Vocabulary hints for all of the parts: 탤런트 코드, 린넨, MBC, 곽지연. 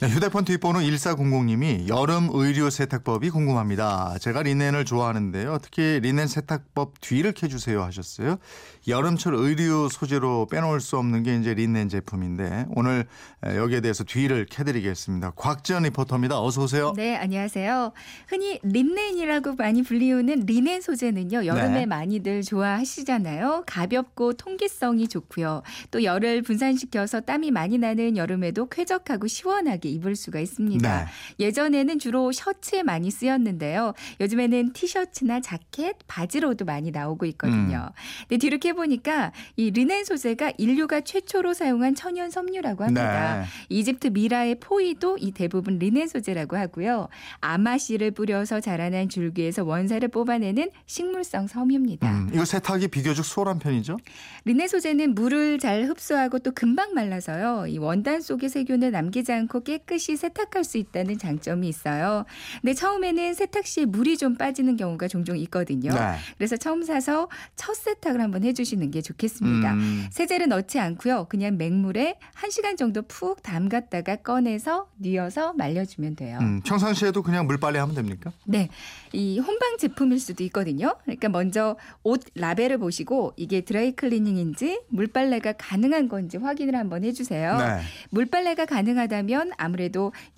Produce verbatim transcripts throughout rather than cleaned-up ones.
네, 휴대폰 뒷번호 일사공공님이 여름 의류 세탁법이 궁금합니다. 제가 린넨을 좋아하는데요. 특히 린넨 세탁법 뒤를 캐주세요 하셨어요. 여름철 의류 소재로 빼놓을 수 없는 게 이제 린넨 제품인데 오늘 여기에 대해서 뒤를 캐드리겠습니다. 곽지연 리포터입니다. 어서 오세요. 네, 안녕하세요. 흔히 린넨이라고 많이 불리우는 린넨 소재는요. 여름에 네. 많이들 좋아하시잖아요. 가볍고 통기성이 좋고요. 또 열을 분산시켜서 땀이 많이 나는 여름에도 쾌적하고 시원하게 입을 수가 있습니다. 네. 예전에는 주로 셔츠에 많이 쓰였는데요. 요즘에는 티셔츠나 자켓, 바지로도 많이 나오고 있거든요. 음. 근데 뒤로 캐보니까 이 린넨 소재가 인류가 최초로 사용한 천연 섬유라고 합니다. 네. 이집트 미라의 포이도 이 대부분 린넨 소재라고 하고요. 아마씨를 뿌려서 자라난 줄기에서 원사를 뽑아내는 식물성 섬유입니다. 음. 이거 세탁이 비교적 수월한 편이죠? 린넨 소재는 물을 잘 흡수하고 또 금방 말라서요. 이 원단 속의 세균을 남기지 않고 깨끗하게 깨끗이 세탁할 수 있다는 장점이 있어요. 근데 처음에는 세탁 시에 물이 좀 빠지는 경우가 종종 있거든요. 네. 그래서 처음 사서 첫 세탁을 한번 해주시는 게 좋겠습니다. 음. 세제를 넣지 않고요. 그냥 맹물에 한 시간 정도 푹 담갔다가 꺼내서 뉘어서 말려주면 돼요. 음. 평상시에도 그냥 물빨래 하면 됩니까? 네. 이 혼방 제품일 수도 있거든요. 그러니까 먼저 옷 라벨을 보시고 이게 드라이클리닝인지 물빨래가 가능한 건지 확인을 한번 해주세요. 네. 물빨래가 가능하다면 아무래도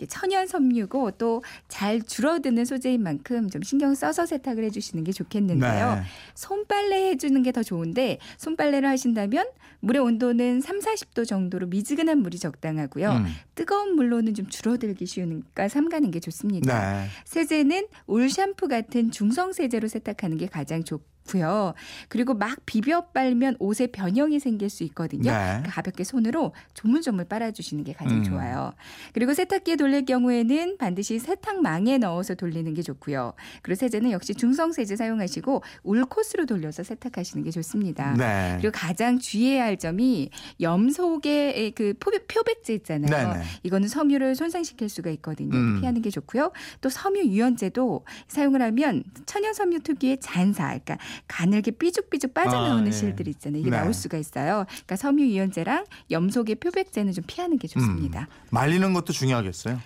천연 섬유고 또 잘 줄어드는 소재인 만큼 좀 신경 써서 세탁을 해주시는 게 좋겠는데요. 네. 손빨래 해주는 게 더 좋은데 손빨래를 하신다면 물의 온도는 삼사십 도 정도로 미지근한 물이 적당하고요. 음. 뜨거운 물로는 좀 줄어들기 쉬우니까 삼가는 게 좋습니다. 네. 세제는 올 샴푸 같은 중성 세제로 세탁하는 게 가장 좋고 고요. 그리고 막 비벼 빨면 옷에 변형이 생길 수 있거든요. 네. 그러니까 가볍게 손으로 조물조물 빨아주시는 게 가장 음. 좋아요. 그리고 세탁기에 돌릴 경우에는 반드시 세탁망에 넣어서 돌리는 게 좋고요. 그리고 세제는 역시 중성 세제 사용하시고 울코스로 돌려서 세탁하시는 게 좋습니다. 네. 그리고 가장 주의해야 할 점이 염소의 그 표백제 있잖아요. 네네. 이거는 섬유를 손상시킬 수가 있거든요. 음. 피하는 게 좋고요. 또 섬유 유연제도 사용을 하면 천연 섬유 특유의 잔사, 그러니까 가늘게 삐죽삐죽 빠져나오는 아, 예. 실들 있잖아요. 이게 네. 나올 수가 있어요. 그러니까 섬유유연제랑 염소계 표백제는 좀 피하는 게 좋습니다. 음, 말리는 것도 중요하겠어요?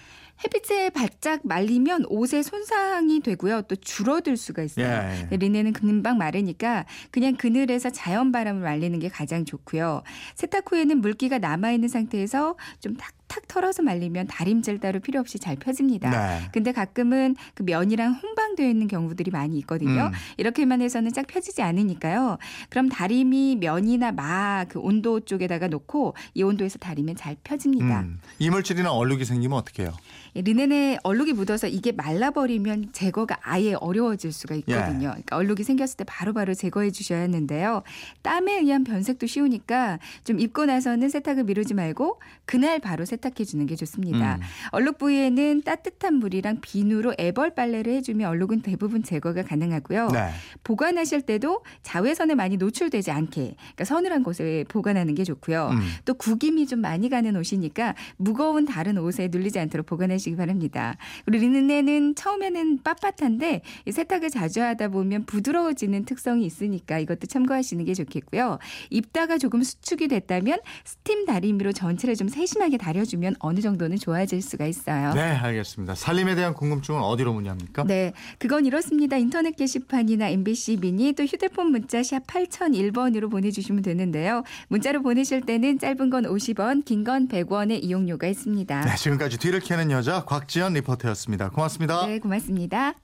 햇빛에 바짝 말리면 옷에 손상이 되고요. 또 줄어들 수가 있어요. 예, 예. 린넨은 금방 마르니까 그냥 그늘에서 자연 바람을 말리는 게 가장 좋고요. 세탁 후에는 물기가 남아있는 상태에서 좀 딱 탁 털어서 말리면 다림질 따로 필요 없이 잘 펴집니다. 네. 근데 가끔은 그 면이랑 혼방되어 있는 경우들이 많이 있거든요. 음. 이렇게만 해서는 쫙 펴지지 않으니까요. 그럼 다림이 면이나 마 그 온도 쪽에다가 놓고 이 온도에서 다리면 잘 펴집니다. 음. 이물질이나 얼룩이 생기면 어떻게 해요? 린넨에 얼룩이 묻어서 이게 말라버리면 제거가 아예 어려워질 수가 있거든요. 예. 그러니까 얼룩이 생겼을 때 바로바로 제거해 주셔야 하는데요. 땀에 의한 변색도 쉬우니까 좀 입고 나서는 세탁을 미루지 말고 그날 바로 세탁 세탁해 주는 게 좋습니다. 음. 얼룩 부위에는 따뜻한 물이랑 비누로 애벌 빨래를 해주면 얼룩은 대부분 제거가 가능하고요. 네. 보관하실 때도 자외선에 많이 노출되지 않게, 그러니까 서늘한 곳에 보관하는 게 좋고요. 음. 또 구김이 좀 많이 가는 옷이니까 무거운 다른 옷에 눌리지 않도록 보관하시기 바랍니다. 우리 린넨은 처음에는 빳빳한데 세탁을 자주 하다 보면 부드러워지는 특성이 있으니까 이것도 참고하시는 게 좋겠고요. 입다가 조금 수축이 됐다면 스팀 다리미로 전체를 좀 세심하게 다려주세요. 면 어느 정도는 좋아질 수가 있어요. 네, 알겠습니다. 살림에 대한 궁금증은 어디로 문의합니까? 네, 그건 이렇습니다. 인터넷 게시판이나 엠비씨 미니 또 휴대폰 문자 샵 팔공공일 번으로 보내주시면 되는데요. 문자로 보내실 때는 짧은 건 오십 원, 긴 건 백 원의 이용료가 있습니다. 네, 지금까지 뒤를 캐는 여자 곽지연 리포터였습니다. 고맙습니다. 네, 고맙습니다.